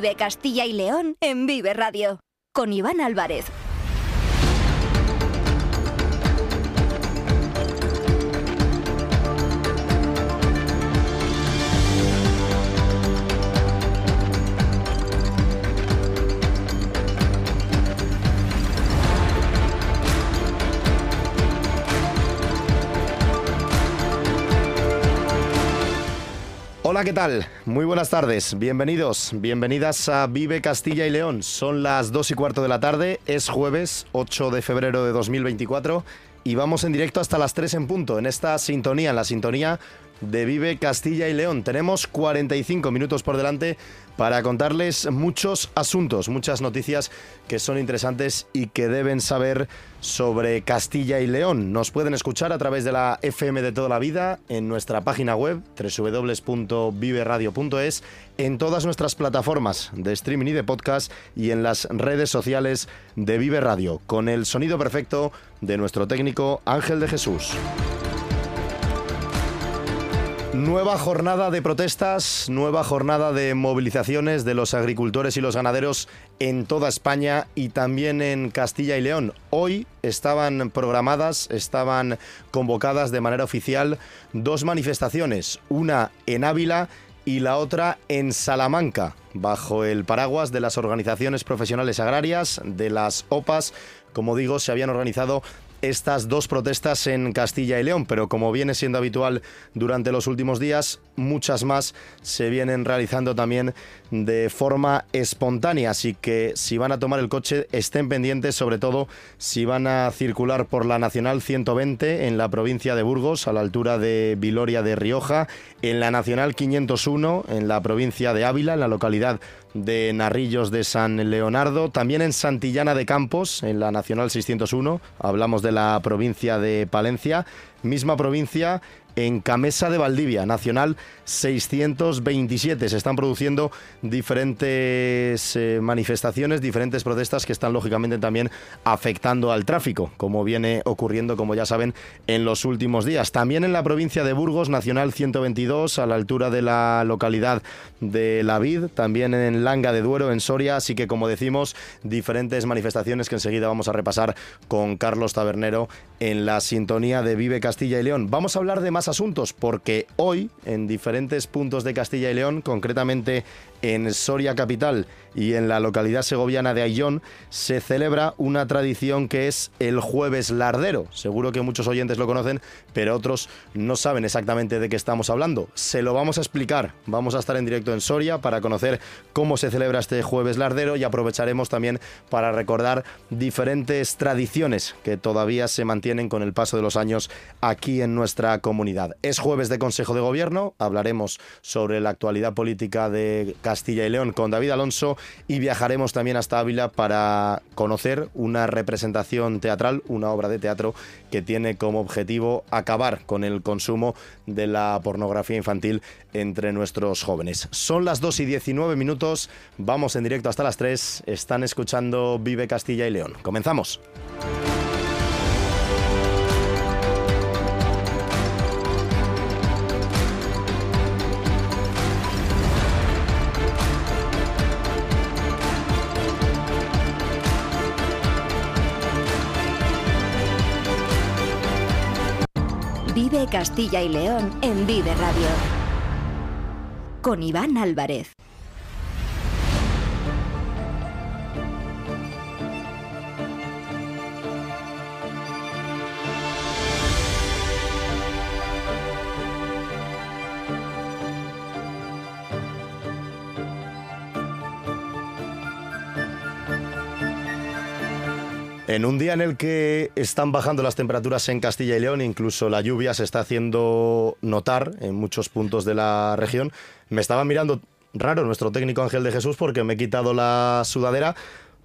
Vive Castilla y León en Vive Radio, con Iván Álvarez. Hola, ¿qué tal? Muy buenas tardes, bienvenidos, bienvenidas a Vive Castilla y León. Son las 2:15 de la tarde, es jueves 8 de febrero de 2024 y vamos en directo hasta las 3 en punto, en esta sintonía, en la sintonía de Vive Castilla y León. Tenemos 45 minutos por delante para contarles muchos asuntos, muchas noticias que son interesantes y que deben saber sobre Castilla y León. Nos pueden escuchar a través de la FM de toda la vida, en nuestra página web www.viveradio.es, en todas nuestras plataformas de streaming y de podcast y en las redes sociales de Vive Radio, con el sonido perfecto de nuestro técnico Ángel de Jesús. Nueva jornada de protestas, nueva jornada de movilizaciones de los agricultores y los ganaderos en toda España y también en Castilla y León. Hoy estaban programadas, estaban convocadas de manera oficial dos manifestaciones, una en Ávila y la otra en Salamanca, bajo el paraguas de las organizaciones profesionales agrarias, de las OPAS. Como digo, se habían organizado estas dos protestas en Castilla y León, pero como viene siendo habitual durante los últimos días, muchas más se vienen realizando también de forma espontánea. Así que si van a tomar el coche, estén pendientes, sobre todo si van a circular por la Nacional 120 en la provincia de Burgos, a la altura de Viloria de Rioja, en la Nacional 501 en la provincia de Ávila, en la localidad de Narrillos de San Leonardo, también en Santillana de Campos, en la Nacional 601, hablamos de la provincia de Palencia, misma provincia en Camesa de Valdivia, Nacional 627. Se están produciendo diferentes manifestaciones, diferentes protestas que están lógicamente también afectando al tráfico, como viene ocurriendo, como ya saben, en los últimos días. También en la provincia de Burgos, Nacional 122, a la altura de la localidad de La Vid, también en Langa de Duero, en Soria. Así que, como decimos, diferentes manifestaciones que enseguida vamos a repasar con Carlos Tabernero en la sintonía de Vive Castilla y León. Vamos a hablar de más asuntos, porque hoy en diferentes puntos de Castilla y León, concretamente en Soria capital y en la localidad segoviana de Ayllón, se celebra una tradición que es el Jueves Lardero. Seguro que muchos oyentes lo conocen, pero otros no saben exactamente de qué estamos hablando. Se lo vamos a explicar. Vamos a estar en directo en Soria para conocer cómo se celebra este Jueves Lardero y aprovecharemos también para recordar diferentes tradiciones que todavía se mantienen con el paso de los años aquí en nuestra comunidad. Es jueves de Consejo de Gobierno. Hablaremos sobre la actualidad política de Castilla y León con David Alonso y viajaremos también hasta Ávila para conocer una representación teatral, una obra de teatro que tiene como objetivo acabar con el consumo de la pornografía infantil entre nuestros jóvenes. Son las 2:19, vamos en directo hasta las 3, están escuchando Vive Castilla y León. Comenzamos. Vive Castilla y León en Vive Radio, con Iván Álvarez. En un día en el que están bajando las temperaturas en Castilla y León, incluso la lluvia se está haciendo notar en muchos puntos de la región. Me estaba mirando raro nuestro técnico Ángel de Jesús porque me he quitado la sudadera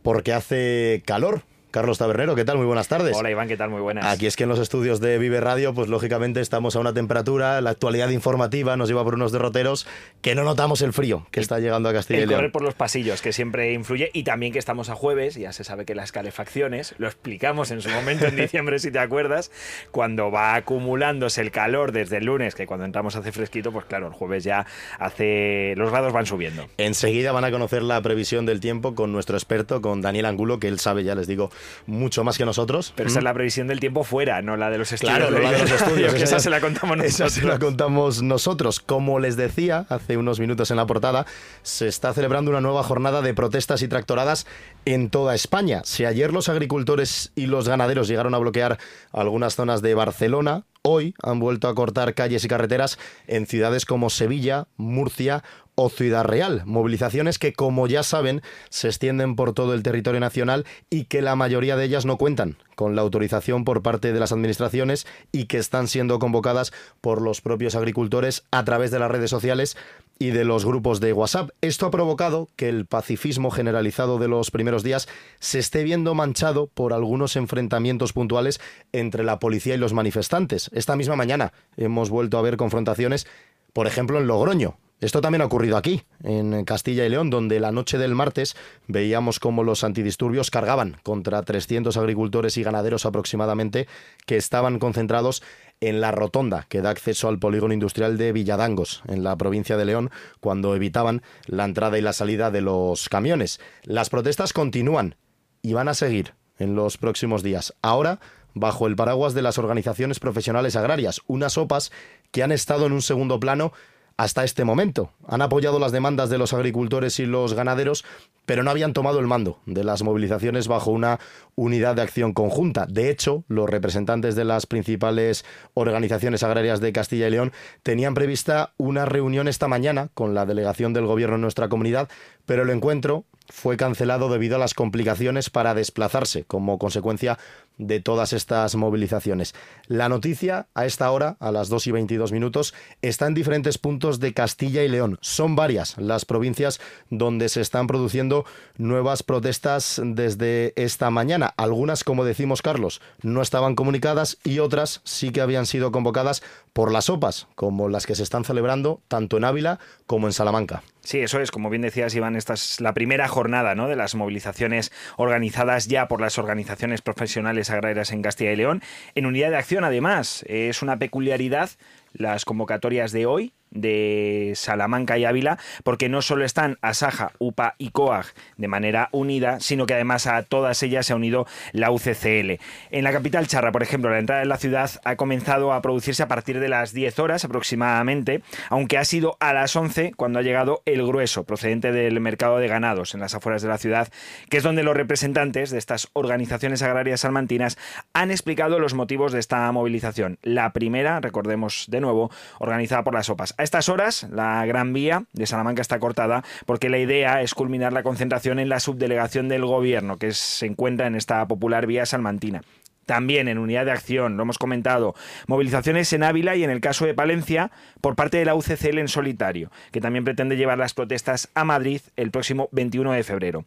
porque hace calor. Carlos Tabernero, ¿qué tal? Muy buenas tardes. Hola Iván, ¿qué tal? Muy buenas. Aquí es que en los estudios de Vive Radio, pues lógicamente estamos a una temperatura, la actualidad informativa nos lleva por unos derroteros que no notamos el frío que está llegando a Castilla y León. El correr por los pasillos, que siempre influye, y también que estamos a jueves, ya se sabe que las calefacciones, lo explicamos en su momento en diciembre, si te acuerdas, cuando va acumulándose el calor desde el lunes, que cuando entramos hace fresquito, pues claro, el jueves ya hace... los grados van subiendo. Enseguida van a conocer la previsión del tiempo con nuestro experto, con Daniel Angulo, que él sabe, ya les digo, mucho más que nosotros. Pero esa es la previsión del tiempo fuera, no la de los estudios. Claro, no la de los estudios. Esa se la contamos nosotros. Esa se la contamos nosotros. Como les decía hace unos minutos en la portada, se está celebrando una nueva jornada de protestas y tractoradas en toda España. Si ayer los agricultores y los ganaderos llegaron a bloquear algunas zonas de Barcelona, hoy han vuelto a cortar calles y carreteras en ciudades como Sevilla, Murcia o Ciudad Real. Movilizaciones que, como ya saben, se extienden por todo el territorio nacional y que la mayoría de ellas no cuentan con la autorización por parte de las administraciones y que están siendo convocadas por los propios agricultores a través de las redes sociales y de los grupos de WhatsApp. Esto ha provocado que el pacifismo generalizado de los primeros días se esté viendo manchado por algunos enfrentamientos puntuales entre la policía y los manifestantes. Esta misma mañana hemos vuelto a ver confrontaciones, por ejemplo, en Logroño. Esto también ha ocurrido aquí, en Castilla y León, donde la noche del martes veíamos cómo los antidisturbios cargaban contra 300 agricultores y ganaderos aproximadamente que estaban concentrados en la rotonda que da acceso al polígono industrial de Villadangos, en la provincia de León, cuando evitaban la entrada y la salida de los camiones. Las protestas continúan y van a seguir en los próximos días. Ahora, bajo el paraguas de las organizaciones profesionales agrarias, unas OPAS que han estado en un segundo plano hasta este momento. Han apoyado las demandas de los agricultores y los ganaderos, pero no habían tomado el mando de las movilizaciones bajo una unidad de acción conjunta. De hecho, los representantes de las principales organizaciones agrarias de Castilla y León tenían prevista una reunión esta mañana con la delegación del gobierno en nuestra comunidad, pero el encuentro fue cancelado debido a las complicaciones para desplazarse como consecuencia de todas estas movilizaciones. La noticia a esta hora, a las 2:22, está en diferentes puntos de Castilla y León. Son varias las provincias donde se están produciendo nuevas protestas desde esta mañana. Algunas, como decimos, Carlos, no estaban comunicadas y otras sí que habían sido convocadas por las OPAS, como las que se están celebrando tanto en Ávila como en Salamanca. Sí, eso es. Como bien decías, Iván, esta es la primera jornada, ¿no?, de las movilizaciones organizadas ya por las organizaciones profesionales agrarias en Castilla y León. En unidad de acción, además, es una peculiaridad las convocatorias de hoy de Salamanca y Ávila, porque no solo están ASAJA, UPA y COAG de manera unida, sino que además a todas ellas se ha unido la UCCL. En la capital charra, por ejemplo, la entrada en la ciudad ha comenzado a producirse a partir de las 10 horas aproximadamente, aunque ha sido a las 11 cuando ha llegado el grueso, procedente del mercado de ganados en las afueras de la ciudad, que es donde los representantes de estas organizaciones agrarias salmantinas han explicado los motivos de esta movilización. La primera, recordemos de nuevo, organizada por las OPAS. A estas horas, la Gran Vía de Salamanca está cortada porque la idea es culminar la concentración en la subdelegación del gobierno que se encuentra en esta popular vía salmantina. También en unidad de acción, lo hemos comentado, movilizaciones en Ávila y en el caso de Palencia por parte de la UCCL en solitario, que también pretende llevar las protestas a Madrid el próximo 21 de febrero.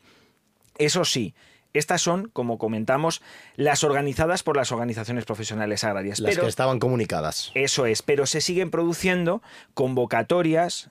Eso sí, estas son, como comentamos, las organizadas por las organizaciones profesionales agrarias. Las que estaban comunicadas. Eso es, pero se siguen produciendo convocatorias,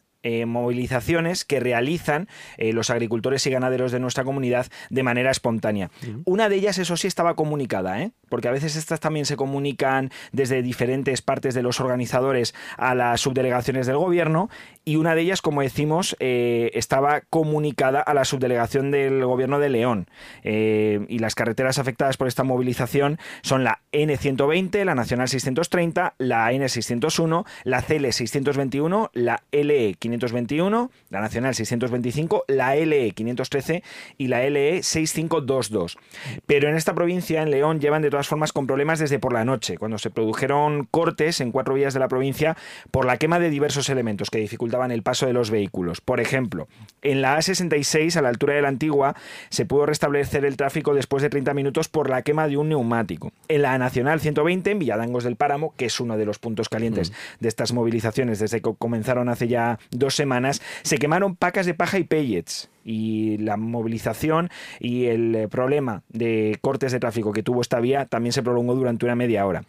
movilizaciones que realizan los agricultores y ganaderos de nuestra comunidad de manera espontánea. Una de ellas, eso sí, estaba comunicada, porque a veces estas también se comunican desde diferentes partes de los organizadores a las subdelegaciones del gobierno, y una de ellas, como decimos, estaba comunicada a la subdelegación del gobierno de León. Y las carreteras afectadas por esta movilización son la N120, la Nacional 630, la N601, la CL 621, la LE 500 521, la Nacional 625, la LE 513 y la LE 6522. Pero en esta provincia, en León, llevan de todas formas con problemas desde por la noche, cuando se produjeron cortes en 4 vías de la provincia por la quema de diversos elementos que dificultaban el paso de los vehículos. Por ejemplo, en la A66, a la altura de la Antigua, se pudo restablecer el tráfico después de 30 minutos por la quema de un neumático. En la Nacional 120, en Villadangos del Páramo, que es uno de los puntos calientes de estas movilizaciones desde que comenzaron hace ya 2 semanas, se quemaron pacas de paja y pellets. Y la movilización y el problema de cortes de tráfico que tuvo esta vía también se prolongó durante una media hora.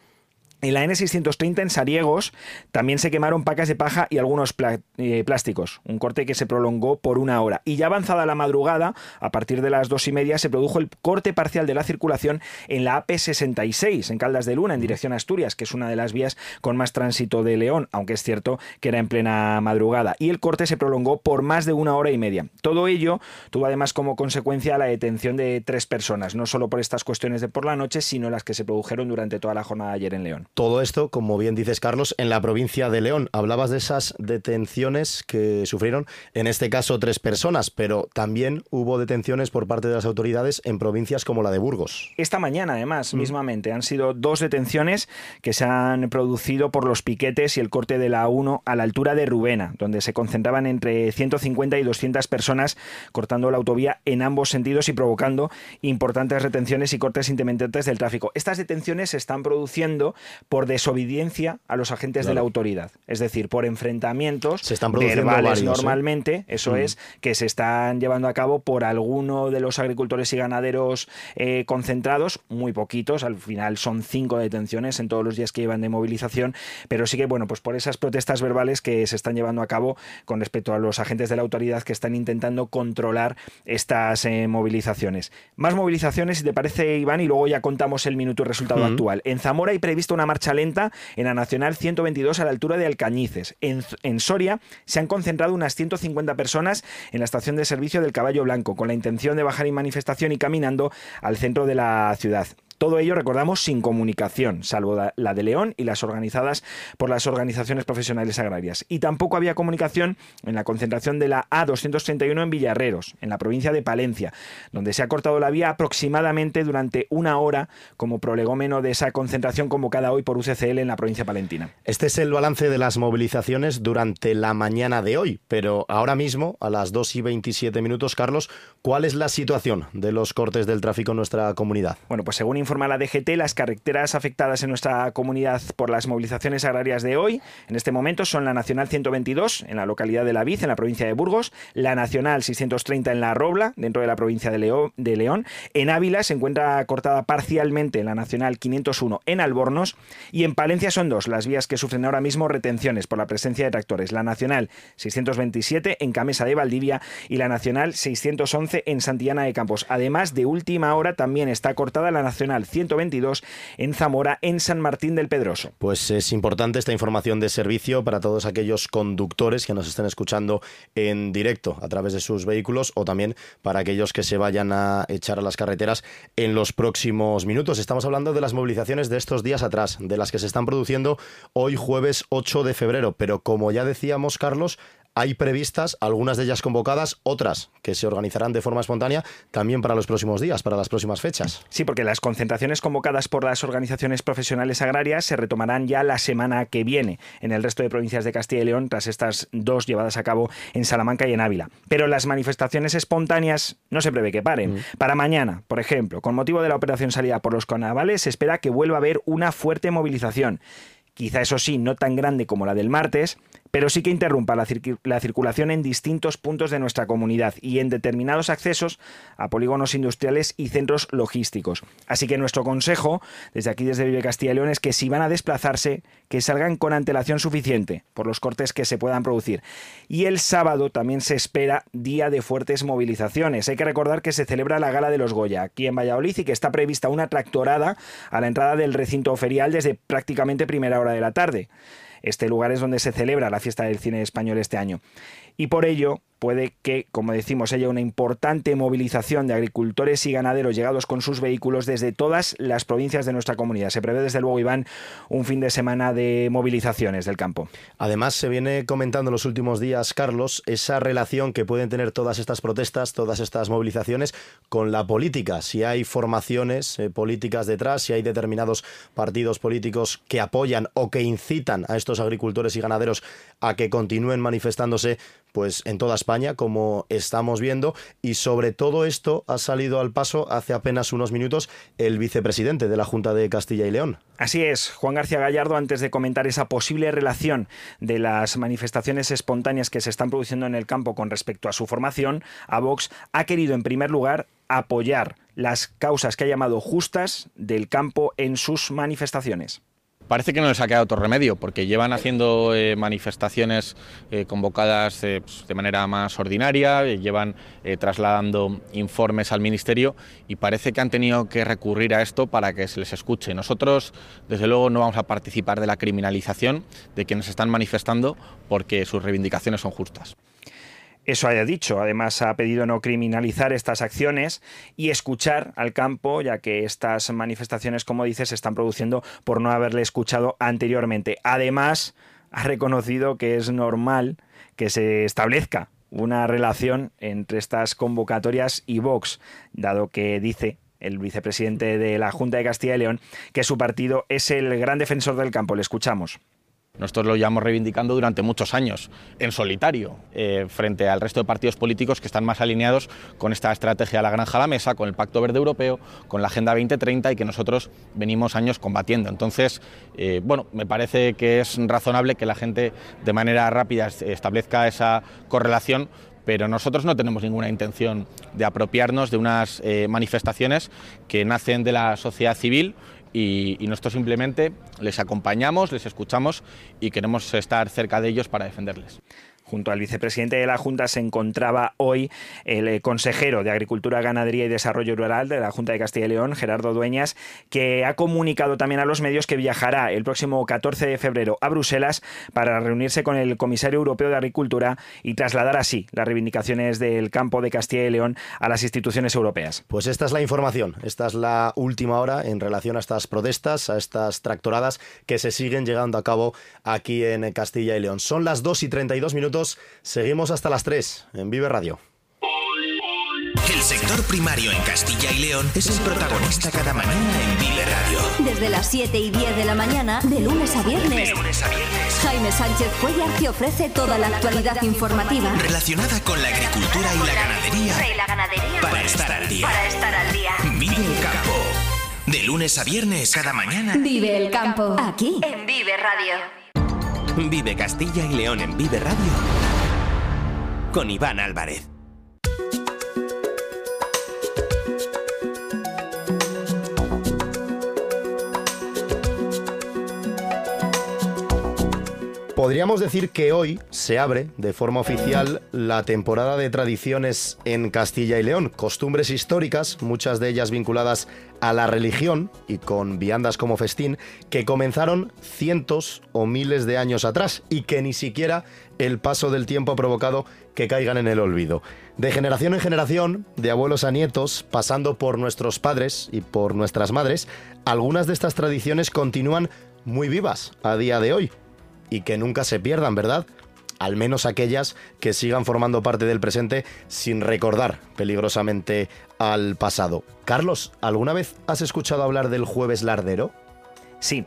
En la N630, en Sariegos, también se quemaron pacas de paja y algunos plásticos. Un corte que se prolongó por 1 hora. Y ya avanzada la madrugada, a partir de las 2:30, se produjo el corte parcial de la circulación en la AP66, en Caldas de Luna, en dirección a Asturias, que es una de las vías con más tránsito de León, aunque es cierto que era en plena madrugada. Y el corte se prolongó por más de 1 hora y media. Todo ello tuvo además como consecuencia la detención de 3 personas, no solo por estas cuestiones de por la noche, sino las que se produjeron durante toda la jornada de ayer en León. Todo esto, como bien dices, Carlos, en la provincia de León. Hablabas de esas detenciones que sufrieron, en este caso 3 personas, pero también hubo detenciones por parte de las autoridades en provincias como la de Burgos. Esta mañana, además, mismamente, han sido 2 detenciones que se han producido por los piquetes y el corte de la A1 a la altura de Rubena, donde se concentraban entre 150 y 200 personas cortando la autovía en ambos sentidos y provocando importantes retenciones y cortes intermitentes del tráfico. Estas detenciones se están produciendo por desobediencia a los agentes de la autoridad, es decir, por enfrentamientos se están produciendo verbales normalmente, eso es, que se están llevando a cabo por alguno de los agricultores y ganaderos concentrados, muy poquitos, al final son 5 detenciones en todos los días que llevan de movilización, pero sí que, bueno, pues por esas protestas verbales que se están llevando a cabo con respecto a los agentes de la autoridad que están intentando controlar estas movilizaciones. Más movilizaciones, si te parece, Iván, y luego ya contamos el minuto y resultado actual. En Zamora hay previsto una marcha lenta en la Nacional 122 a la altura de Alcañices. En Soria se han concentrado unas 150 personas en la estación de servicio del Caballo Blanco, con la intención de bajar en manifestación y caminando al centro de la ciudad. Todo ello, recordamos, sin comunicación, salvo la de León y las organizadas por las organizaciones profesionales agrarias. Y tampoco había comunicación en la concentración de la A231 en Villarreros, en la provincia de Palencia, donde se ha cortado la vía aproximadamente durante 1 hora como prolegómeno de esa concentración convocada hoy por UCCL en la provincia palentina. Este es el balance de las movilizaciones durante la mañana de hoy, pero ahora mismo, a las 2:27, Carlos, ¿cuál es la situación de los cortes del tráfico en nuestra comunidad? Bueno, pues según informa la DGT, las carreteras afectadas en nuestra comunidad por las movilizaciones agrarias de hoy, en este momento, son la Nacional 122, en la localidad de La Viz, en la provincia de Burgos, la Nacional 630 en La Robla, dentro de la provincia de León, en Ávila se encuentra cortada parcialmente la Nacional 501 en Albornoz, y en Palencia son 2 las vías que sufren ahora mismo retenciones por la presencia de tractores, la Nacional 627 en Camesa de Valdivia y la Nacional 611 en Santillana de Campos. Además, de última hora también está cortada la Nacional 122 en Zamora, en San Martín del Pedroso. Pues es importante esta información de servicio para todos aquellos conductores que nos estén escuchando en directo a través de sus vehículos, o también para aquellos que se vayan a echar a las carreteras en los próximos minutos. Estamos hablando de las movilizaciones de estos días atrás, de las que se están produciendo hoy jueves 8 de febrero, pero como ya decíamos, Carlos, hay previstas, algunas de ellas convocadas, otras que se organizarán de forma espontánea también para los próximos días, para las próximas fechas. Sí, porque las concentraciones convocadas por las organizaciones profesionales agrarias se retomarán ya la semana que viene en el resto de provincias de Castilla y León, tras estas 2 llevadas a cabo en Salamanca y en Ávila. Pero las manifestaciones espontáneas no se prevé que paren. Para mañana, por ejemplo, con motivo de la operación salida por los carnavales, se espera que vuelva a haber una fuerte movilización. Quizá, eso sí, no tan grande como la del martes, pero sí que interrumpa la circulación en distintos puntos de nuestra comunidad y en determinados accesos a polígonos industriales y centros logísticos. Así que nuestro consejo, desde aquí, desde Vive Castilla y León, es que si van a desplazarse, que salgan con antelación suficiente por los cortes que se puedan producir. Y el sábado también se espera día de fuertes movilizaciones. Hay que recordar que se celebra la Gala de los Goya aquí en Valladolid y que está prevista una tractorada a la entrada del recinto ferial desde prácticamente primera hora de la tarde. Este lugar es donde se celebra la fiesta del cine español este año. Y por ello puede que, como decimos, haya una importante movilización de agricultores y ganaderos llegados con sus vehículos desde todas las provincias de nuestra comunidad. Se prevé, desde luego, Iván, un fin de semana de movilizaciones del campo. Además, se viene comentando en los últimos días, Carlos, esa relación que pueden tener todas estas protestas, todas estas movilizaciones con la política. Si hay formaciones políticas detrás, si hay determinados partidos políticos que apoyan o que incitan a estos agricultores y ganaderos a que continúen manifestándose, pues en toda España, como estamos viendo, y sobre todo esto ha salido al paso hace apenas unos minutos el vicepresidente de la Junta de Castilla y León. Así es, Juan García Gallardo, antes de comentar esa posible relación de las manifestaciones espontáneas que se están produciendo en el campo con respecto a su formación, a Vox, ha querido en primer lugar apoyar las causas que ha llamado justas del campo en sus manifestaciones. Parece que no les ha quedado otro remedio, porque llevan haciendo manifestaciones convocadas de manera más ordinaria, llevan trasladando informes al Ministerio y parece que han tenido que recurrir a esto para que se les escuche. Nosotros, desde luego, no vamos a participar de la criminalización de quienes están manifestando porque sus reivindicaciones son justas. Eso haya dicho. Además, ha pedido no criminalizar estas acciones y escuchar al campo, ya que estas manifestaciones, como dice, se están produciendo por no haberle escuchado anteriormente. Además, ha reconocido que es normal que se establezca una relación entre estas convocatorias y Vox, dado que dice el vicepresidente de la Junta de Castilla y León que su partido es el gran defensor del campo. Le escuchamos. Nosotros lo llevamos reivindicando durante muchos años, en solitario, frente al resto de partidos políticos que están más alineados con esta estrategia de la granja a la mesa, con el Pacto Verde Europeo, con la Agenda 2030 y que nosotros venimos años combatiendo. Entonces, bueno, me parece que es razonable que la gente de manera rápida establezca esa correlación, pero nosotros no tenemos ninguna intención de apropiarnos de unas manifestaciones que nacen de la sociedad civil. Y nosotros simplemente les acompañamos, les escuchamos y queremos estar cerca de ellos para defenderles. Junto al vicepresidente de la Junta se encontraba hoy el consejero de Agricultura, Ganadería y Desarrollo Rural de la Junta de Castilla y León, Gerardo Dueñas, que ha comunicado también a los medios que viajará el próximo 14 de febrero a Bruselas para reunirse con el comisario europeo de Agricultura y trasladar así las reivindicaciones del campo de Castilla y León a las instituciones europeas. Pues esta es la información, esta es la última hora en relación a estas protestas, a estas tractoradas que se siguen llegando a cabo aquí en Castilla y León. Son las 2:32. Seguimos hasta las 3 en Vive Radio. El sector primario en Castilla y León es el protagonista cada mañana en Vive Radio. Desde las 7 y 10 de la mañana, de lunes a viernes, Jaime Sánchez Cuellar te ofrece toda la actualidad informativa relacionada con la agricultura y la ganadería para estar al día. Vive el campo. De lunes a viernes, cada mañana, Vive el campo. Aquí, en Vive Radio. Vive Castilla y León en Vive Radio con Iván Álvarez. Podríamos decir que hoy se abre de forma oficial la temporada de tradiciones en Castilla y León. Costumbres históricas, muchas de ellas vinculadas a la religión y con viandas como festín, que comenzaron cientos o miles de años atrás y que ni siquiera el paso del tiempo ha provocado que caigan en el olvido. De generación en generación, de abuelos a nietos, pasando por nuestros padres y por nuestras madres, algunas de estas tradiciones continúan muy vivas a día de hoy. Y que nunca se pierdan, ¿verdad? Al menos aquellas que sigan formando parte del presente sin recordar peligrosamente al pasado. Carlos, ¿alguna vez has escuchado hablar del Jueves Lardero? Sí,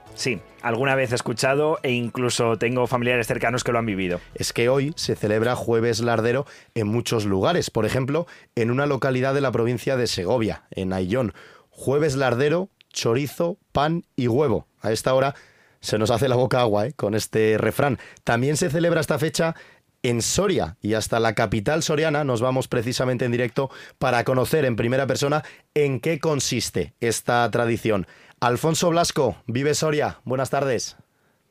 alguna vez he escuchado e incluso tengo familiares cercanos que lo han vivido. Es que hoy se celebra Jueves Lardero en muchos lugares, por ejemplo, en una localidad de la provincia de Segovia, en Ayllón. Jueves Lardero, chorizo, pan y huevo. A esta hora se nos hace la boca agua, con este refrán. También se celebra esta fecha en Soria y hasta la capital soriana nos vamos precisamente en directo para conocer en primera persona en qué consiste esta tradición. Alfonso Blasco, Vive Soria, buenas tardes.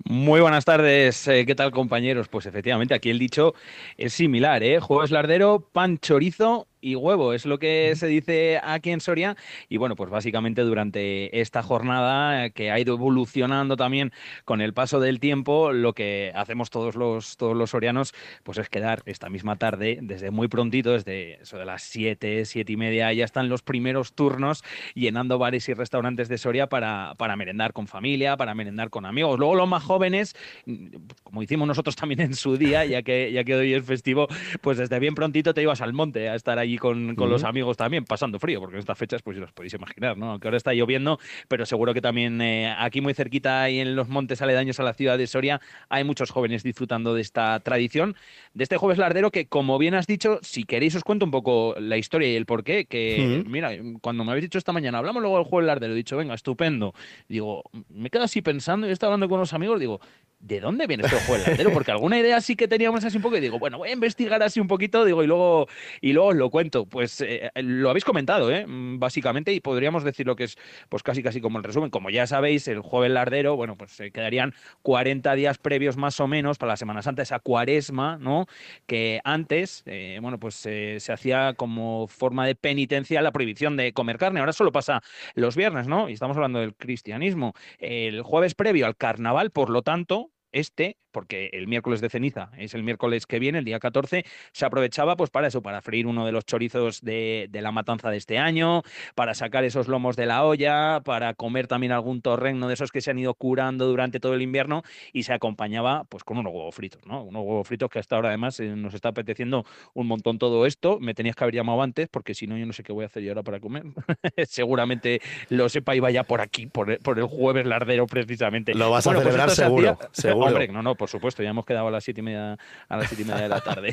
Muy buenas tardes, ¿qué tal, compañeros? Pues efectivamente aquí el dicho es similar, Jueves Lardero, pan, chorizo y huevo, es lo que se dice aquí en Soria. Y bueno, pues básicamente durante esta jornada que ha ido evolucionando también con el paso del tiempo, lo que hacemos todos los sorianos pues es quedar esta misma tarde, desde muy prontito, desde eso de las 7, 7 y media, ya están los primeros turnos llenando bares y restaurantes de Soria para merendar con familia, para merendar con amigos. Luego los más jóvenes, como hicimos nosotros también en su día, ya que hoy es festivo, pues desde bien prontito te ibas al monte a estar ahí allí con los amigos también, pasando frío, porque en estas fechas, pues, os podéis imaginar, ¿no? Aunque ahora está lloviendo, pero seguro que también aquí muy cerquita y en los montes aledaños a la ciudad de Soria hay muchos jóvenes disfrutando de esta tradición, de este Jueves Lardero, que, como bien has dicho, si queréis os cuento un poco la historia y el porqué, que, mira, cuando me habéis dicho esta mañana, hablamos luego del Jueves Lardero, he dicho, venga, estupendo. Digo, me quedo así pensando, yo estaba hablando con unos amigos, digo, ¿de dónde viene este Jueves Lardero? Porque alguna idea sí que teníamos así un poco, y digo, bueno, voy a investigar así un poquito, digo, y luego os lo cuento. Pues lo habéis comentado, básicamente, y podríamos decir lo que es, pues casi como el resumen. Como ya sabéis, el Jueves Lardero, bueno, pues se quedarían 40 días previos más o menos para la Semana Santa, esa cuaresma, ¿no? Que antes, se hacía como forma de penitencia la prohibición de comer carne. Ahora solo pasa los viernes, ¿no? Y estamos hablando del cristianismo. El jueves previo al carnaval, por lo tanto, porque el miércoles de ceniza es el miércoles que viene, el día 14, se aprovechaba pues para eso, para freír uno de los chorizos de la matanza de este año, para sacar esos lomos de la olla, para comer también algún torreno de esos que se han ido curando durante todo el invierno, y se acompañaba pues con unos huevos fritos, ¿no? Unos huevos fritos que hasta ahora además nos está apeteciendo un montón todo esto. Me tenías que haber llamado antes, porque si no, yo no sé qué voy a hacer yo ahora para comer. Seguramente lo sepa y vaya por aquí, por el Jueves Lardero precisamente. Lo vas a celebrar seguro. Hombre, no, por supuesto, ya hemos quedado a las 7:30 de la tarde.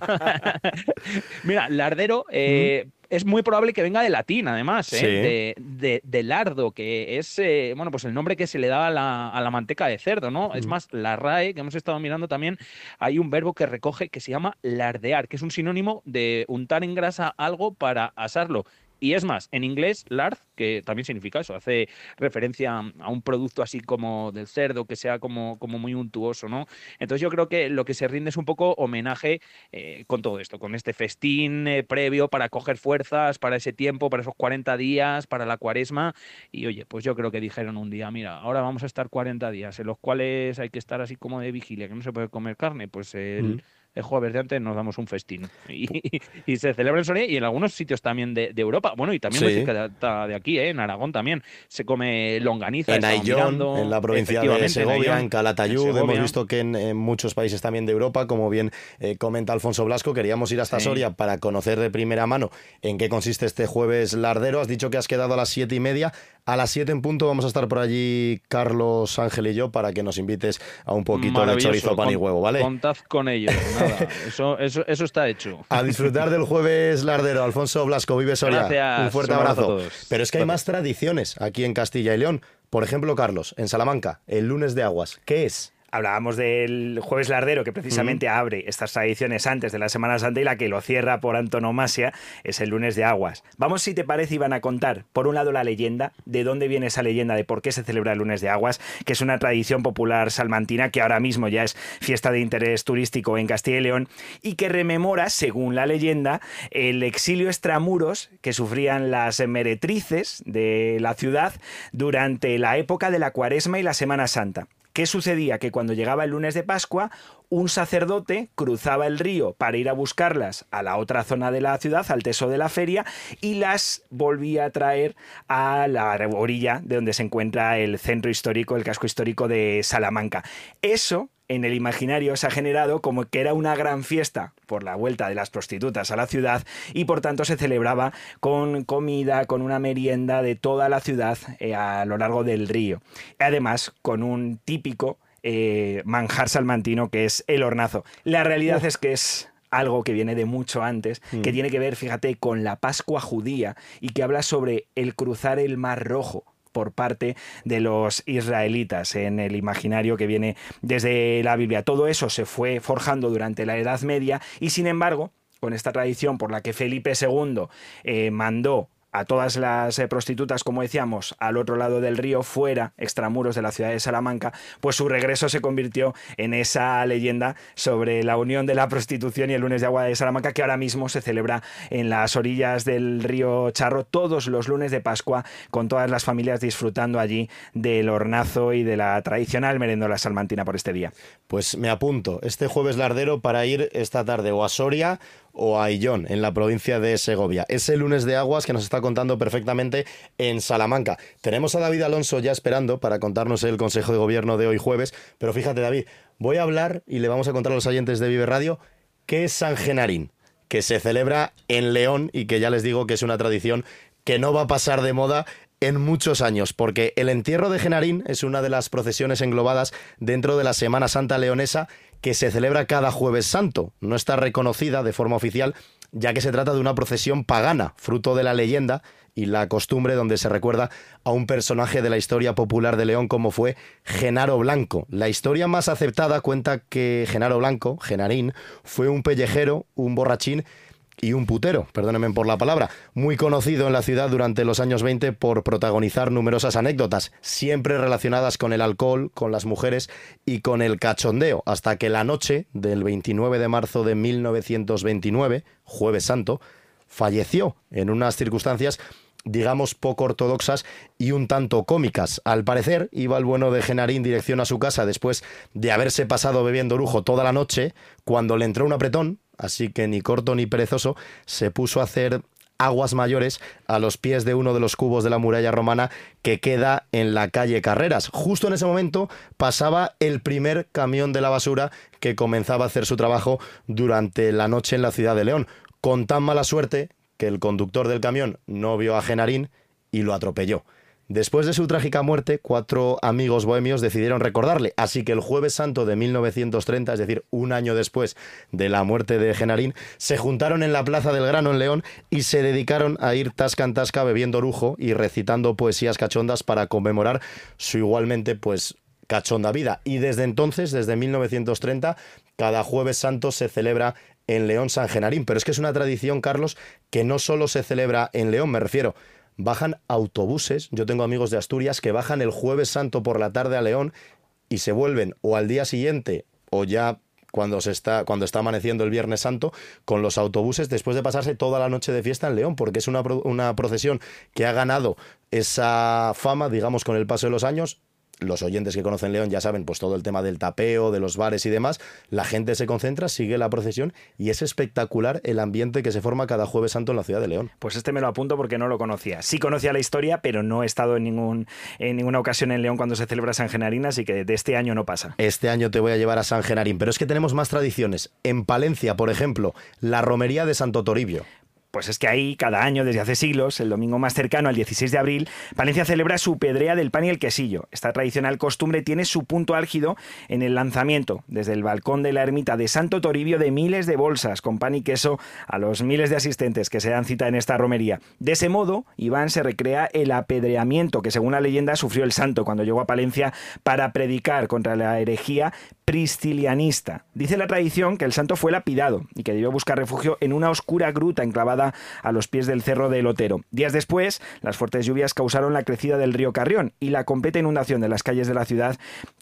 Mira, Lardero es muy probable que venga de latín, además, sí, de lardo, que es el nombre que se le da a la manteca de cerdo, ¿no? Es más, la RAE, que hemos estado mirando también, hay un verbo que recoge que se llama lardear, que es un sinónimo de untar en grasa algo para asarlo. Y es más, en inglés, lard, que también significa eso, hace referencia a un producto así como del cerdo, que sea como muy untuoso, ¿no? Entonces yo creo que lo que se rinde es un poco homenaje con todo esto, con este festín previo para coger fuerzas, para ese tiempo, para esos 40 días, para la cuaresma. Y oye, pues yo creo que dijeron un día, mira, ahora vamos a estar 40 días, en los cuales hay que estar así como de vigilia, que no se puede comer carne, pues el jueves de antes nos damos un festín. Y se celebra en Soria y en algunos sitios también de Europa. Bueno, y también muy cerca de aquí, en Aragón también, se come longaniza. En Ayllón, en la provincia de Segovia, en Calatayud. Hemos visto que en muchos países también de Europa, como bien comenta Alfonso Blasco, queríamos ir hasta Soria para conocer de primera mano en qué consiste este Jueves Lardero. Has dicho que has quedado a las 7:30. A las 7 en punto vamos a estar por allí, Carlos, Ángel y yo, para que nos invites a un poquito de chorizo, pan y huevo, ¿vale? Contad con ellos. Nada, eso está hecho. A disfrutar del Jueves Lardero. Alfonso Blasco, Vive Soria. Gracias. Un fuerte abrazo a todos. Pero es que hay más tradiciones aquí en Castilla y León. Por ejemplo, Carlos, en Salamanca, el Lunes de Aguas. ¿Qué es? Hablábamos del Jueves Lardero, que precisamente abre estas tradiciones antes de la Semana Santa, y la que lo cierra por antonomasia es el Lunes de Aguas. Vamos, si te parece, Iván, a contar, por un lado, la leyenda, de dónde viene esa leyenda de por qué se celebra el Lunes de Aguas, que es una tradición popular salmantina que ahora mismo ya es fiesta de interés turístico en Castilla y León, y que rememora, según la leyenda, el exilio extramuros que sufrían las meretrices de la ciudad durante la época de la Cuaresma y la Semana Santa. ¿Qué sucedía? Que cuando llegaba el lunes de Pascua, un sacerdote cruzaba el río para ir a buscarlas a la otra zona de la ciudad, al teso de la feria, y las volvía a traer a la orilla de donde se encuentra el centro histórico, el casco histórico de Salamanca. Eso, en el imaginario, se ha generado como que era una gran fiesta por la vuelta de las prostitutas a la ciudad, y por tanto se celebraba con comida, con una merienda de toda la ciudad a lo largo del río. Además, con un típico manjar salmantino, que es el hornazo. La realidad es que es algo que viene de mucho antes, que tiene que ver, fíjate, con la Pascua judía, y que habla sobre el cruzar el Mar Rojo por parte de los israelitas, en el imaginario que viene desde la Biblia. Todo eso se fue forjando durante la Edad Media, y sin embargo, con esta tradición por la que Felipe II mandó a todas las prostitutas, como decíamos, al otro lado del río, fuera, extramuros de la ciudad de Salamanca, pues su regreso se convirtió en esa leyenda sobre la unión de la prostitución y el Lunes de Agua de Salamanca, que ahora mismo se celebra en las orillas del río Charro todos los lunes de Pascua, con todas las familias disfrutando allí del hornazo y de la tradicional merendola salmantina por este día. Pues me apunto este Jueves Lardero para ir esta tarde o a Soria o a Ayllón, en la provincia de Segovia. Ese Lunes de Aguas que nos está contando perfectamente en Salamanca. Tenemos a David Alonso ya esperando para contarnos el Consejo de Gobierno de hoy jueves, pero fíjate, David, voy a hablar y le vamos a contar a los oyentes de Vive Radio qué es San Genarín. que se celebra en León y que ya les digo que es una tradición que no va a pasar de moda en muchos años, porque el entierro de Genarín es una de las procesiones englobadas dentro de la Semana Santa leonesa que se celebra cada Jueves Santo. No está reconocida de forma oficial, ya que se trata de una procesión pagana, fruto de la leyenda y la costumbre, donde se recuerda a un personaje de la historia popular de León como fue Genaro Blanco. La historia más aceptada cuenta que Genaro Blanco, Genarín, fue un pellejero, un borrachín y un putero, perdónenme por la palabra, muy conocido en la ciudad durante los años 20 por protagonizar numerosas anécdotas, siempre relacionadas con el alcohol, con las mujeres y con el cachondeo, hasta que la noche del 29 de marzo de 1929, Jueves Santo, falleció en unas circunstancias, digamos, poco ortodoxas y un tanto cómicas. Al parecer, iba el bueno de Genarín dirección a su casa después de haberse pasado bebiendo lujo toda la noche, cuando le entró un apretón. Así que ni corto ni perezoso se puso a hacer aguas mayores a los pies de uno de los cubos de la muralla romana que queda en la calle Carreras. Justo en ese momento pasaba el primer camión de la basura que comenzaba a hacer su trabajo durante la noche en la ciudad de León, con tan mala suerte que el conductor del camión no vio a Genarín y lo atropelló. Después de su trágica muerte, 4 amigos bohemios decidieron recordarle, así que el Jueves Santo de 1930, es decir, un año después de la muerte de Genarín, se juntaron en la Plaza del Grano en León y se dedicaron a ir tasca en tasca bebiendo lujo y recitando poesías cachondas para conmemorar su igualmente pues cachonda vida. Y desde entonces, desde 1930, cada Jueves Santo se celebra en León San Genarín. Pero es que es una tradición, Carlos, que no solo se celebra en León, me refiero. Bajan autobuses, yo tengo amigos de Asturias que bajan el Jueves Santo por la tarde a León y se vuelven o al día siguiente o ya cuando está amaneciendo el Viernes Santo con los autobuses después de pasarse toda la noche de fiesta en León, porque es una procesión que ha ganado esa fama, digamos, con el paso de los años. Los oyentes que conocen León ya saben pues todo el tema del tapeo, de los bares y demás. La gente se concentra, sigue la procesión y es espectacular el ambiente que se forma cada Jueves Santo en la ciudad de León. Pues este me lo apunto porque no lo conocía. Sí conocía la historia, pero no he estado en ninguna ocasión en León cuando se celebra San Genarín, así que de este año no pasa. Este año te voy a llevar a San Genarín, pero es que tenemos más tradiciones. En Palencia, por ejemplo, la romería de Santo Toribio. Pues es que ahí, cada año, desde hace siglos, el domingo más cercano, el 16 de abril, Palencia celebra su pedrea del pan y el quesillo. Esta tradicional costumbre tiene su punto álgido en el lanzamiento, desde el balcón de la ermita de Santo Toribio, de miles de bolsas con pan y queso a los miles de asistentes que se dan cita en esta romería. De ese modo, Iván, se recrea el apedreamiento que, según la leyenda, sufrió el santo cuando llegó a Palencia para predicar contra la herejía pristilianista. Dice la tradición que el santo fue lapidado y que debió buscar refugio en una oscura gruta enclavada a los pies del cerro de Lotero. Días después, las fuertes lluvias causaron la crecida del río Carrión y la completa inundación de las calles de la ciudad,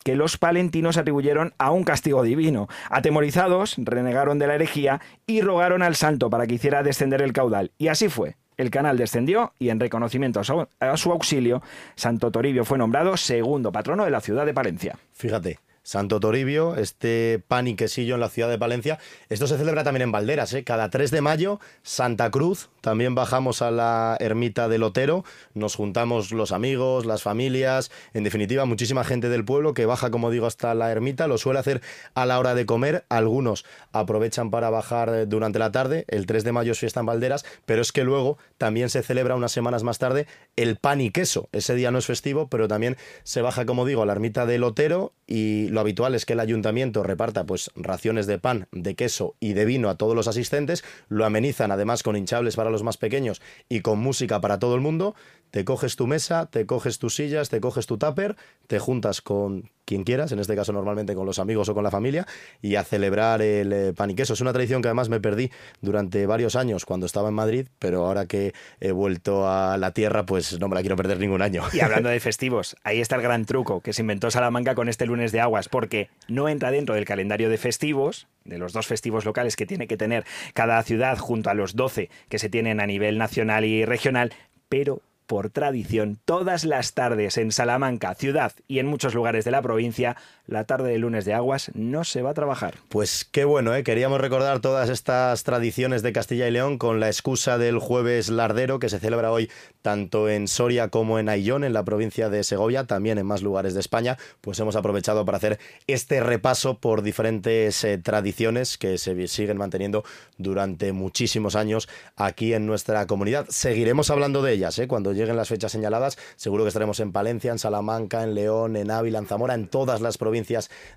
que los palentinos atribuyeron a un castigo divino. Atemorizados, renegaron de la herejía y rogaron al santo para que hiciera descender el caudal. Y así fue. El canal descendió y, en reconocimiento a su auxilio, Santo Toribio fue nombrado segundo patrono de la ciudad de Palencia. Fíjate. Santo Toribio, este pan y quesillo en la ciudad de Palencia. Esto se celebra también en Valderas, ¿eh? Cada 3 de mayo, Santa Cruz. También bajamos a la ermita de Lotero. Nos juntamos los amigos, las familias, en definitiva, muchísima gente del pueblo que baja, como digo, hasta la ermita. Lo suele hacer a la hora de comer. Algunos aprovechan para bajar durante la tarde. El 3 de mayo es fiesta en Valderas, pero es que luego también se celebra unas semanas más tarde el pan y queso. Ese día no es festivo, pero también se baja, como digo, a la ermita de Lotero y lo habitual es que el ayuntamiento reparta pues raciones de pan, de queso y de vino a todos los asistentes, lo amenizan además con hinchables para los más pequeños y con música para todo el mundo. Te coges tu mesa, te coges tus sillas, te coges tu tupper, te juntas con quien quieras, en este caso normalmente con los amigos o con la familia, y a celebrar el pan y queso. Es una tradición que además me perdí durante varios años cuando estaba en Madrid, pero ahora que he vuelto a la tierra, pues no me la quiero perder ningún año. Y hablando de festivos, ahí está el gran truco que se inventó Salamanca con este Lunes de Aguas, porque no entra dentro del calendario de festivos, de los 2 festivos locales que tiene que tener cada ciudad junto a los 12 que se tienen a nivel nacional y regional, pero por tradición, todas las tardes en Salamanca, ciudad y en muchos lugares de la provincia, la tarde de Lunes de Aguas no se va a trabajar. Pues qué bueno, ¿eh? Queríamos recordar todas estas tradiciones de Castilla y León con la excusa del Jueves Lardero, que se celebra hoy tanto en Soria como en Ayllón, en la provincia de Segovia, también en más lugares de España. Pues hemos aprovechado para hacer este repaso por diferentes tradiciones que se siguen manteniendo durante muchísimos años aquí en nuestra comunidad. Seguiremos hablando de ellas, ¿eh? Cuando lleguen las fechas señaladas, seguro que estaremos en Palencia, en Salamanca, en León, en Ávila, en Zamora, en todas las provincias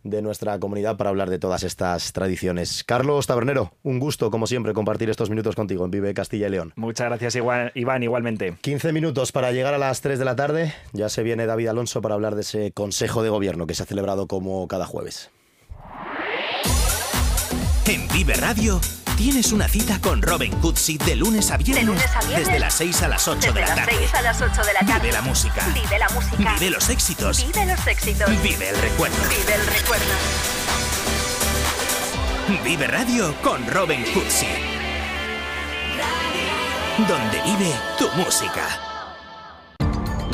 de nuestra comunidad para hablar de todas estas tradiciones. Carlos Tabernero, un gusto, como siempre, compartir estos minutos contigo en Vive Castilla y León. Muchas gracias, Iván, igualmente. 15 minutos para llegar a las 3 de la tarde. Ya se viene David Alonso para hablar de ese Consejo de Gobierno que se ha celebrado como cada jueves. En Vive Radio tienes una cita con Robin Cutsi de lunes a viernes, desde las 6 a las 8 desde de la tarde. 6 a las 8 de la tarde. Vive la música. Vive la música. Vive los éxitos. Vive los éxitos. Vive el recuerdo. Vive el recuerdo. Vive Radio con Robin Cutsi. Donde vive tu música.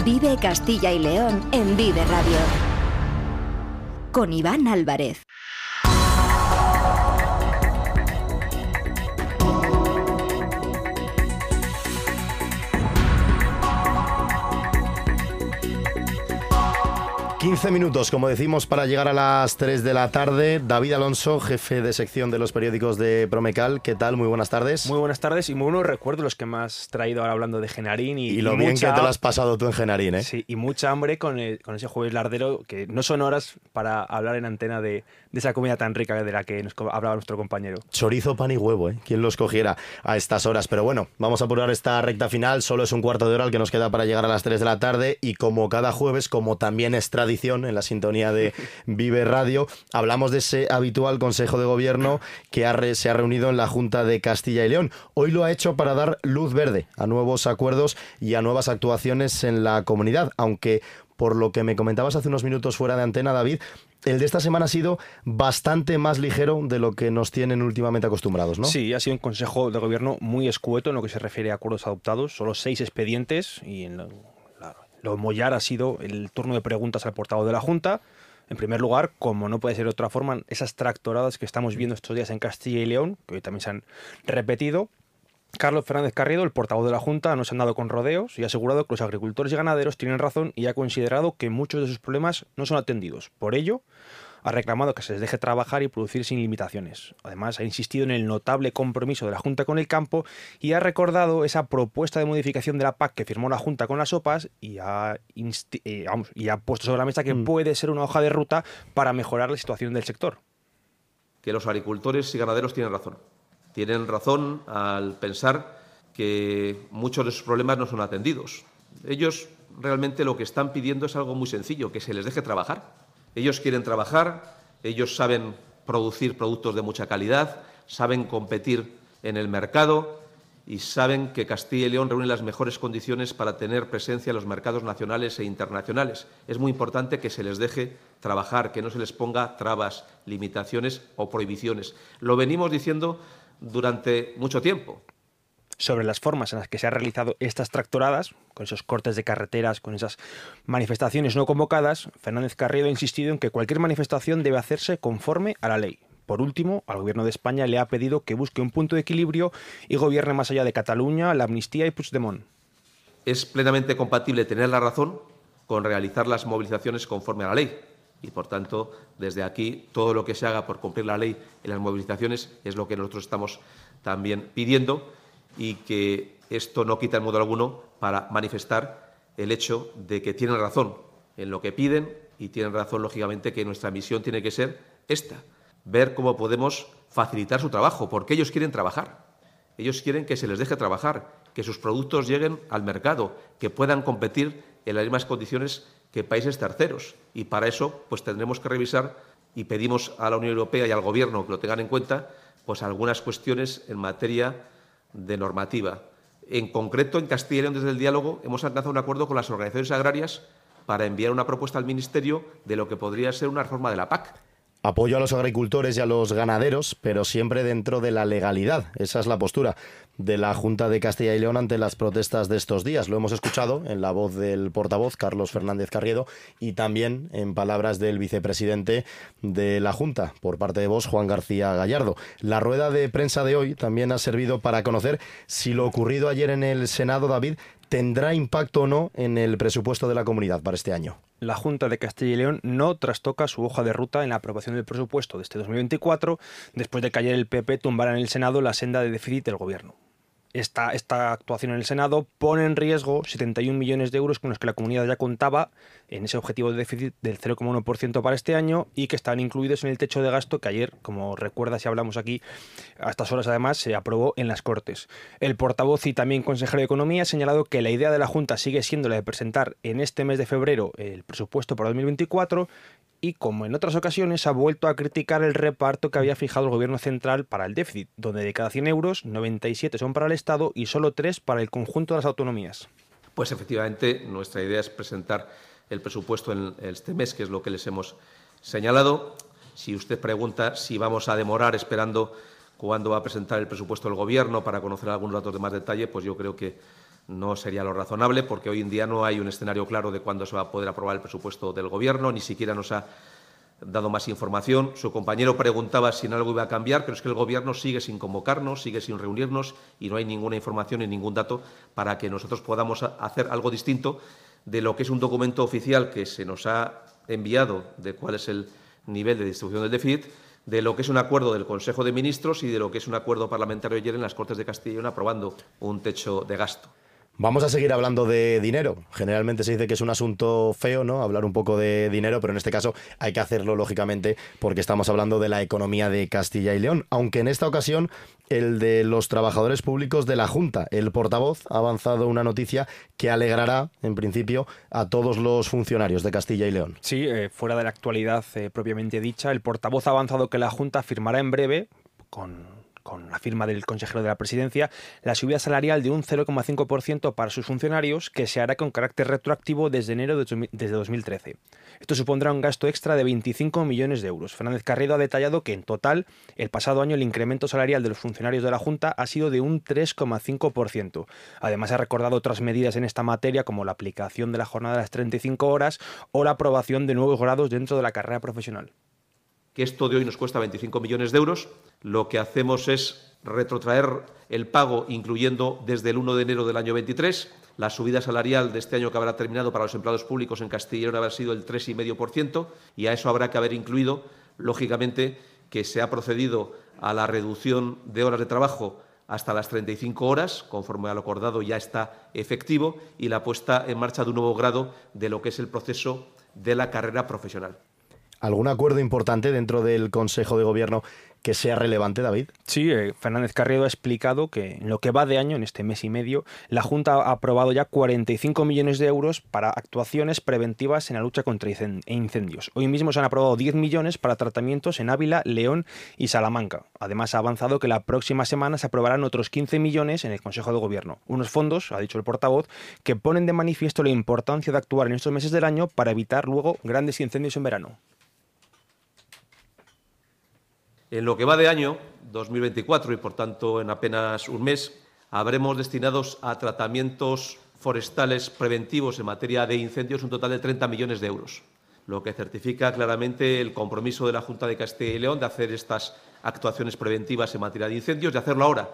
Vive Castilla y León en Vive Radio. Con Iván Álvarez. ...15 minutos, como decimos, para llegar a las 3 de la tarde. David Alonso, jefe de sección de los periódicos de Promecal. ¿Qué tal? Muy buenas tardes. Muy buenas tardes y muy buenos recuerdos los que me has traído ahora hablando de Genarín. Y lo bien que te lo has pasado tú en Genarín, ¿eh? Sí, y mucha hambre con ese Jueves Lardero, que no son horas para hablar en antena de esa comida tan rica de la que nos hablaba nuestro compañero. Chorizo, pan y huevo, ¿eh? ¿Quién los cogiera a estas horas? Pero bueno, vamos a apurar esta recta final. Solo es un cuarto de hora el que nos queda para llegar a las 3 de la tarde. Y como cada jueves, como también es tradicional, en la sintonía de Vive Radio, hablamos de ese habitual Consejo de Gobierno que se ha reunido en la Junta de Castilla y León. Hoy lo ha hecho para dar luz verde a nuevos acuerdos y a nuevas actuaciones en la comunidad, aunque por lo que me comentabas hace unos minutos fuera de antena, David, el de esta semana ha sido bastante más ligero de lo que nos tienen últimamente acostumbrados, ¿no? Sí, ha sido un Consejo de Gobierno muy escueto en lo que se refiere a acuerdos adoptados, solo 6 expedientes y en lo mollar ha sido el turno de preguntas al portavoz de la Junta. En primer lugar, como no puede ser de otra forma, esas tractoradas que estamos viendo estos días en Castilla y León, que hoy también se han repetido. Carlos Fernández Carriedo, el portavoz de la Junta, no se han dado con rodeos y ha asegurado que los agricultores y ganaderos tienen razón y ha considerado que muchos de sus problemas no son atendidos. Por ello, ha reclamado que se les deje trabajar y producir sin limitaciones. Además, ha insistido en el notable compromiso de la Junta con el campo y ha recordado esa propuesta de modificación de la PAC que firmó la Junta con las OPAS y ha puesto sobre la mesa que puede ser una hoja de ruta para mejorar la situación del sector. Que los agricultores y ganaderos tienen razón. Tienen razón al pensar que muchos de sus problemas no son atendidos. Ellos realmente lo que están pidiendo es algo muy sencillo, que se les deje trabajar. Ellos quieren trabajar, ellos saben producir productos de mucha calidad, saben competir en el mercado y saben que Castilla y León reúne las mejores condiciones para tener presencia en los mercados nacionales e internacionales. Es muy importante que se les deje trabajar, que no se les ponga trabas, limitaciones o prohibiciones. Lo venimos diciendo durante mucho tiempo. Sobre las formas en las que se han realizado estas tractoradas, con esos cortes de carreteras, con esas manifestaciones no convocadas, Fernández Carriedo ha insistido en que cualquier manifestación debe hacerse conforme a la ley. Por último, al Gobierno de España le ha pedido que busque un punto de equilibrio y gobierne más allá de Cataluña, la amnistía y Puigdemont. Es plenamente compatible tener la razón con realizar las movilizaciones conforme a la ley. Y, por tanto, desde aquí, todo lo que se haga por cumplir la ley en las movilizaciones es lo que nosotros estamos también pidiendo, y que esto no quita en modo alguno para manifestar el hecho de que tienen razón en lo que piden y tienen razón, lógicamente, que nuestra misión tiene que ser esta, ver cómo podemos facilitar su trabajo, porque ellos quieren trabajar. Ellos quieren que se les deje trabajar, que sus productos lleguen al mercado, que puedan competir en las mismas condiciones que países terceros. Y para eso pues tendremos que revisar y pedimos a la Unión Europea y al Gobierno que lo tengan en cuenta pues algunas cuestiones en materia de normativa. En concreto, en Castilla y León, desde el diálogo, hemos alcanzado un acuerdo con las organizaciones agrarias para enviar una propuesta al Ministerio de lo que podría ser una reforma de la PAC. Apoyo a los agricultores y a los ganaderos, pero siempre dentro de la legalidad. Esa es la postura de la Junta de Castilla y León ante las protestas de estos días. Lo hemos escuchado en la voz del portavoz, Carlos Fernández Carriedo, y también en palabras del vicepresidente de la Junta, por parte de Vox, Juan García Gallardo. La rueda de prensa de hoy también ha servido para conocer si lo ocurrido ayer en el Senado, David, ¿tendrá impacto o no en el presupuesto de la comunidad para este año? La Junta de Castilla y León no trastoca su hoja de ruta en la aprobación del presupuesto de este 2024, después de que ayer el PP tumbara en el Senado la senda de déficit del Gobierno. Esta actuación en el Senado pone en riesgo 71 millones de euros con los que la comunidad ya contaba en ese objetivo de déficit del 0,1% para este año y que están incluidos en el techo de gasto que ayer, como recuerdas y hablamos aquí a estas horas además, se aprobó en las Cortes. El portavoz y también consejero de Economía ha señalado que la idea de la Junta sigue siendo la de presentar en este mes de febrero el presupuesto para 2024 y, como en otras ocasiones, ha vuelto a criticar el reparto que había fijado el Gobierno central para el déficit, donde de cada 100 euros, 97 son para el Estado y solo 3 para el conjunto de las autonomías. Pues efectivamente, nuestra idea es presentar el presupuesto en este mes, que es lo que les hemos señalado. Si usted pregunta si vamos a demorar esperando cuándo va a presentar el presupuesto del Gobierno para conocer algunos datos de más detalle, pues yo creo que no sería lo razonable, porque hoy en día no hay un escenario claro de cuándo se va a poder aprobar el presupuesto del Gobierno, ni siquiera nos ha dado más información. Su compañero preguntaba si en algo iba a cambiar, pero es que el Gobierno sigue sin convocarnos, sigue sin reunirnos y no hay ninguna información ni ningún dato para que nosotros podamos hacer algo distinto de lo que es un documento oficial que se nos ha enviado de cuál es el nivel de distribución del déficit, de lo que es un acuerdo del Consejo de Ministros y de lo que es un acuerdo parlamentario ayer en las Cortes de Castilla y León aprobando un techo de gasto. Vamos a seguir hablando de dinero. Generalmente se dice que es un asunto feo, ¿no?, hablar un poco de dinero, pero en este caso hay que hacerlo, lógicamente, porque estamos hablando de la economía de Castilla y León. Aunque en esta ocasión el de los trabajadores públicos de la Junta, el portavoz ha avanzado una noticia que alegrará, en principio, a todos los funcionarios de Castilla y León. Sí, fuera de la actualidad propiamente dicha, el portavoz ha avanzado que la Junta firmará en breve, con la firma del consejero de la Presidencia, la subida salarial de un 0,5% para sus funcionarios, que se hará con carácter retroactivo desde enero de 2013. Esto supondrá un gasto extra de 25 millones de euros. Fernández Carriedo ha detallado que, en total, el pasado año el incremento salarial de los funcionarios de la Junta ha sido de un 3,5%. Además, ha recordado otras medidas en esta materia, como la aplicación de la jornada de las 35 horas o la aprobación de nuevos grados dentro de la carrera profesional. Que esto de hoy nos cuesta 25 millones de euros, lo que hacemos es retrotraer el pago, incluyendo desde el 1 de enero del año 23, la subida salarial de este año que habrá terminado para los empleados públicos en Castilla y León habrá sido el 3,5%, y a eso habrá que haber incluido, lógicamente, que se ha procedido a la reducción de horas de trabajo hasta las 35 horas, conforme a lo acordado ya está efectivo, y la puesta en marcha de un nuevo grado de lo que es el proceso de la carrera profesional. ¿Algún acuerdo importante dentro del Consejo de Gobierno que sea relevante, David? Sí, Fernández Carriedo ha explicado que en lo que va de año, en este mes y medio, la Junta ha aprobado ya 45 millones de euros para actuaciones preventivas en la lucha contra incendios. Hoy mismo se han aprobado 10 millones para tratamientos en Ávila, León y Salamanca. Además, ha avanzado que la próxima semana se aprobarán otros 15 millones en el Consejo de Gobierno. Unos fondos, ha dicho el portavoz, que ponen de manifiesto la importancia de actuar en estos meses del año para evitar luego grandes incendios en verano. En lo que va de año, 2024, y por tanto en apenas un mes, habremos destinado a tratamientos forestales preventivos en materia de incendios un total de 30 millones de euros, lo que certifica claramente el compromiso de la Junta de Castilla y León de hacer estas actuaciones preventivas en materia de incendios, de hacerlo ahora,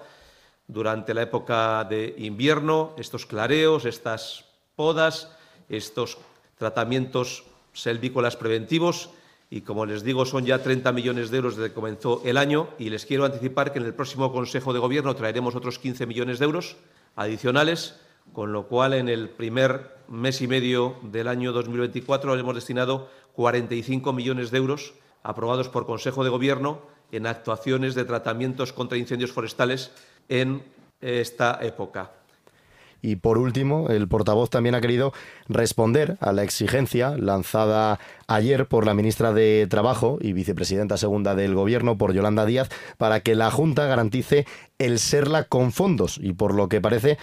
durante la época de invierno, estos clareos, estas podas, estos tratamientos selvícolas preventivos. Y, como les digo, son ya 30 millones de euros desde que comenzó el año, y les quiero anticipar que en el próximo Consejo de Gobierno traeremos otros 15 millones de euros adicionales, con lo cual en el primer mes y medio del año 2024 hemos destinado 45 millones de euros aprobados por Consejo de Gobierno en actuaciones de tratamientos contra incendios forestales en esta época. Y, por último, el portavoz también ha querido responder a la exigencia lanzada ayer por la ministra de Trabajo y vicepresidenta segunda del Gobierno, por Yolanda Díaz, para que la Junta garantice el Serla con fondos. Y, por lo que parece,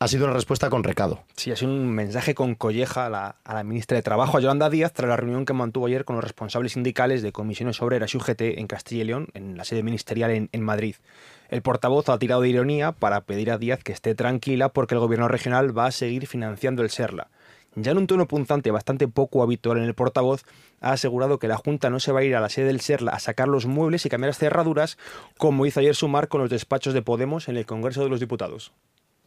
Ha sido una respuesta con recado. Sí, ha sido un mensaje con colleja a la ministra de Trabajo, a Yolanda Díaz, tras la reunión que mantuvo ayer con los responsables sindicales de comisiones obreras y UGT en Castilla y León, en la sede ministerial en Madrid. El portavoz ha tirado de ironía para pedir a Díaz que esté tranquila porque el gobierno regional va a seguir financiando el Serla. Ya en un tono punzante bastante poco habitual en el portavoz, ha asegurado que la Junta no se va a ir a la sede del Serla a sacar los muebles y cambiar las cerraduras, como hizo ayer Sumar con los despachos de Podemos en el Congreso de los Diputados.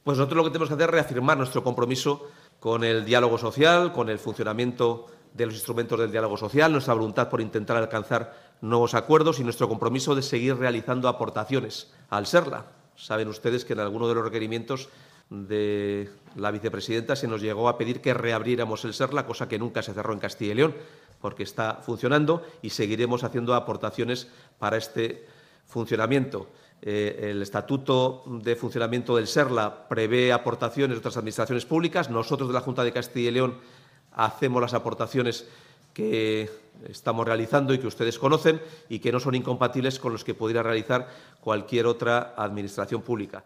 Pues nosotros lo que tenemos que hacer es reafirmar nuestro compromiso con el diálogo social, con el funcionamiento de los instrumentos del diálogo social, nuestra voluntad por intentar alcanzar nuevos acuerdos y nuestro compromiso de seguir realizando aportaciones al Serla. Saben ustedes que en alguno de los requerimientos de la vicepresidenta se nos llegó a pedir que reabriéramos el Serla, cosa que nunca se cerró en Castilla y León, porque está funcionando y seguiremos haciendo aportaciones para este funcionamiento. El Estatuto de Funcionamiento del Serla prevé aportaciones de otras administraciones públicas. Nosotros de la Junta de Castilla y León hacemos las aportaciones que estamos realizando y que ustedes conocen y que no son incompatibles con los que pudiera realizar cualquier otra administración pública.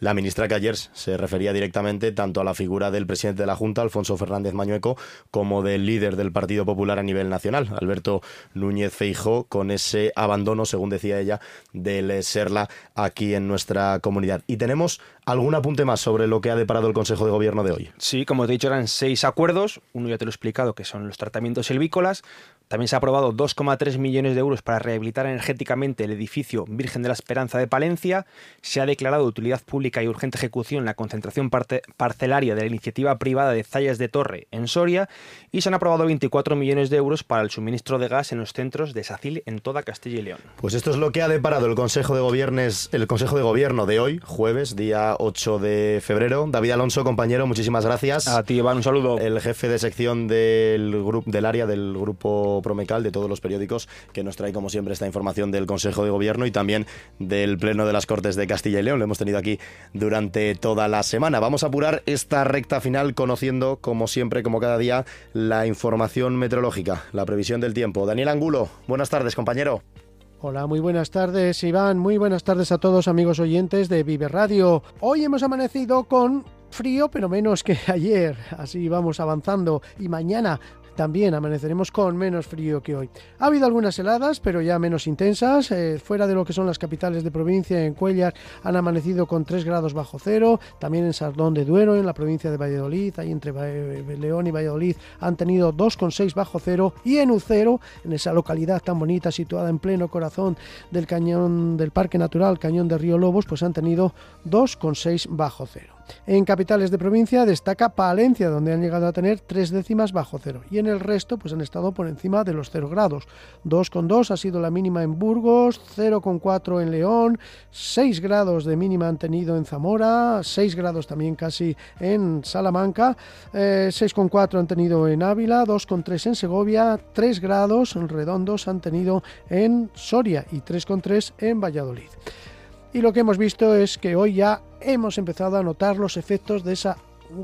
La ministra que ayer se refería directamente tanto a la figura del presidente de la Junta, Alfonso Fernández Mañueco, como del líder del Partido Popular a nivel nacional, Alberto Núñez Feijóo, con ese abandono, según decía ella, del Serla aquí en nuestra comunidad. Y tenemos algún apunte más sobre lo que ha deparado el Consejo de Gobierno de hoy. Sí, como te he dicho, eran 6 acuerdos. Uno ya te lo he explicado, que son los tratamientos silvícolas. También se ha aprobado 2,3 millones de euros para rehabilitar energéticamente el edificio Virgen de la Esperanza de Palencia. Se ha declarado de utilidad pública y urgente ejecución la concentración parcelaria de la iniciativa privada de Zayas de Torre en Soria. Y se han aprobado 24 millones de euros para el suministro de gas en los centros de Sacil en toda Castilla y León. Pues esto es lo que ha deparado el Consejo de Gobierno de hoy, jueves, día 8 de febrero. David Alonso, compañero, muchísimas gracias. A ti, Iván, un saludo. El jefe de sección del área del Grupo Promecal, de todos los periódicos, que nos trae como siempre esta información del Consejo de Gobierno y también del Pleno de las Cortes de Castilla y León. Lo hemos tenido aquí durante toda la semana. Vamos a apurar esta recta final conociendo, como siempre, como cada día, la información meteorológica, la previsión del tiempo. Daniel Angulo, buenas tardes, compañero. Hola, muy buenas tardes, Iván. Muy buenas tardes a todos, amigos oyentes de Vive Radio. Hoy hemos amanecido con frío, pero menos que ayer. Así vamos avanzando. Y mañana también amaneceremos con menos frío que hoy. Ha habido algunas heladas, pero ya menos intensas. Fuera de lo que son las capitales de provincia, en Cuéllar han amanecido con 3 grados bajo cero. También en Sardón de Duero, en la provincia de Valladolid, ahí entre León y Valladolid, han tenido 2,6 bajo cero. Y en Ucero, en esa localidad tan bonita, situada en pleno corazón del cañón del Parque Natural Cañón de Río Lobos, pues han tenido 2,6 bajo cero. En capitales de provincia destaca Palencia, donde han llegado a tener 3 décimas bajo cero, y en el resto pues han estado por encima de los 0 grados. 2,2 ha sido la mínima en Burgos, 0,4 en León, 6 grados de mínima han tenido en Zamora, 6 grados también casi en Salamanca, 6,4 han tenido en Ávila, 2,3 en Segovia, 3 grados redondos han tenido en Soria y 3,3 en Valladolid. Y lo que hemos visto es que hoy ya hemos empezado a notar los efectos de esa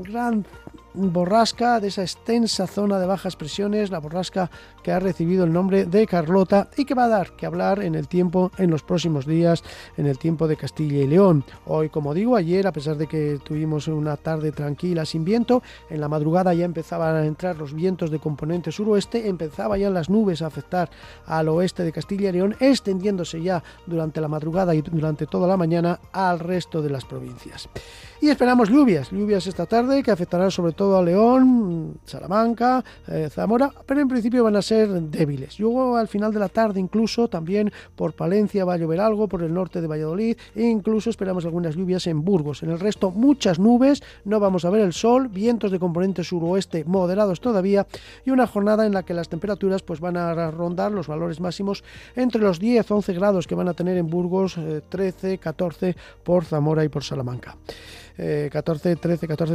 gran borrasca, de esa extensa zona de bajas presiones, la borrasca que ha recibido el nombre de Carlota y que va a dar que hablar en el tiempo en los próximos días, en el tiempo de Castilla y León. Hoy, como digo, ayer, a pesar de que tuvimos una tarde tranquila sin viento, en la madrugada ya empezaban a entrar los vientos de componente suroeste, empezaba ya las nubes a afectar al oeste de Castilla y León, extendiéndose ya durante la madrugada y durante toda la mañana al resto de las provincias. Y esperamos lluvias esta tarde que afectarán sobre todo a León, Salamanca, Zamora, pero en principio van a ser débiles. Luego al final de la tarde incluso también por Palencia va a llover algo, por el norte de Valladolid, e incluso esperamos algunas lluvias en Burgos. En el resto muchas nubes, no vamos a ver el sol, vientos de componente suroeste moderados todavía y una jornada en la que las temperaturas pues van a rondar los valores máximos entre los 10-11 grados que van a tener en Burgos, 13-14 por Zamora y por Salamanca. 13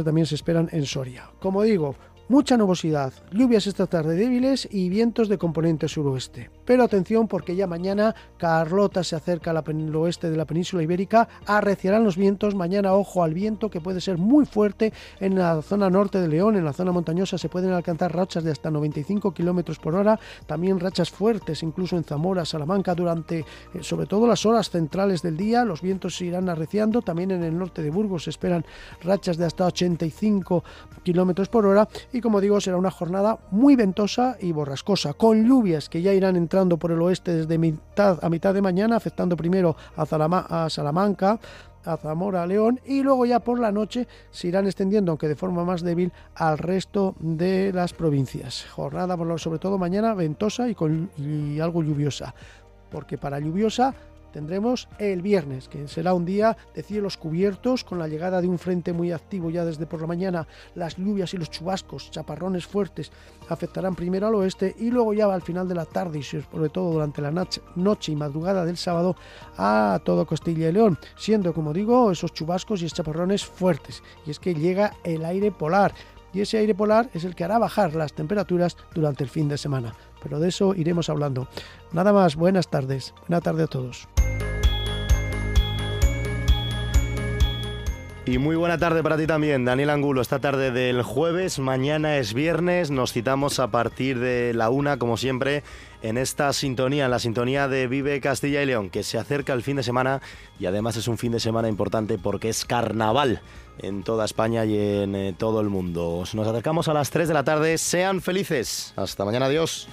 también se esperan en Soria. Como digo, Mucha nubosidad, lluvias esta tarde débiles y vientos de componente suroeste. Pero atención, porque ya mañana Carlota se acerca al oeste de la península ibérica, arreciarán los vientos. Mañana ojo al viento, que puede ser muy fuerte en la zona norte de León. En la zona montañosa se pueden alcanzar rachas de hasta 95 km/h, también rachas fuertes incluso en Zamora, Salamanca, durante sobre todo las horas centrales del día. Los vientos se irán arreciando, también en el norte de Burgos se esperan rachas de hasta 85 km/h. Y como digo, será una jornada muy ventosa y borrascosa, con lluvias que ya irán entrando por el oeste desde mitad de mañana, afectando primero a Salamanca, a Zamora, a León, y luego ya por la noche se irán extendiendo, aunque de forma más débil, al resto de las provincias. Jornada, sobre todo mañana, ventosa y algo lluviosa, porque para lluviosa tendremos el viernes, que será un día de cielos cubiertos, con la llegada de un frente muy activo ya desde por la mañana. Las lluvias y los chubascos, chaparrones fuertes, afectarán primero al oeste y luego ya al final de la tarde y sobre todo durante la noche y madrugada del sábado a todo Castilla y León, siendo, como digo, esos chubascos y chaparrones fuertes. Y es que llega el aire polar, y ese aire polar es el que hará bajar las temperaturas durante el fin de semana. Pero de eso iremos hablando. Nada más, buenas tardes. Buena tarde a todos. Y muy buena tarde para ti también, Daniel Angulo. Esta tarde del jueves, mañana es viernes, nos citamos a partir de la 1, como siempre, en esta sintonía, en la sintonía de Vive Castilla y León, que se acerca el fin de semana, y además es un fin de semana importante porque es carnaval en toda España y en todo el mundo. Nos acercamos a las 3 de la tarde, sean felices. Hasta mañana, adiós.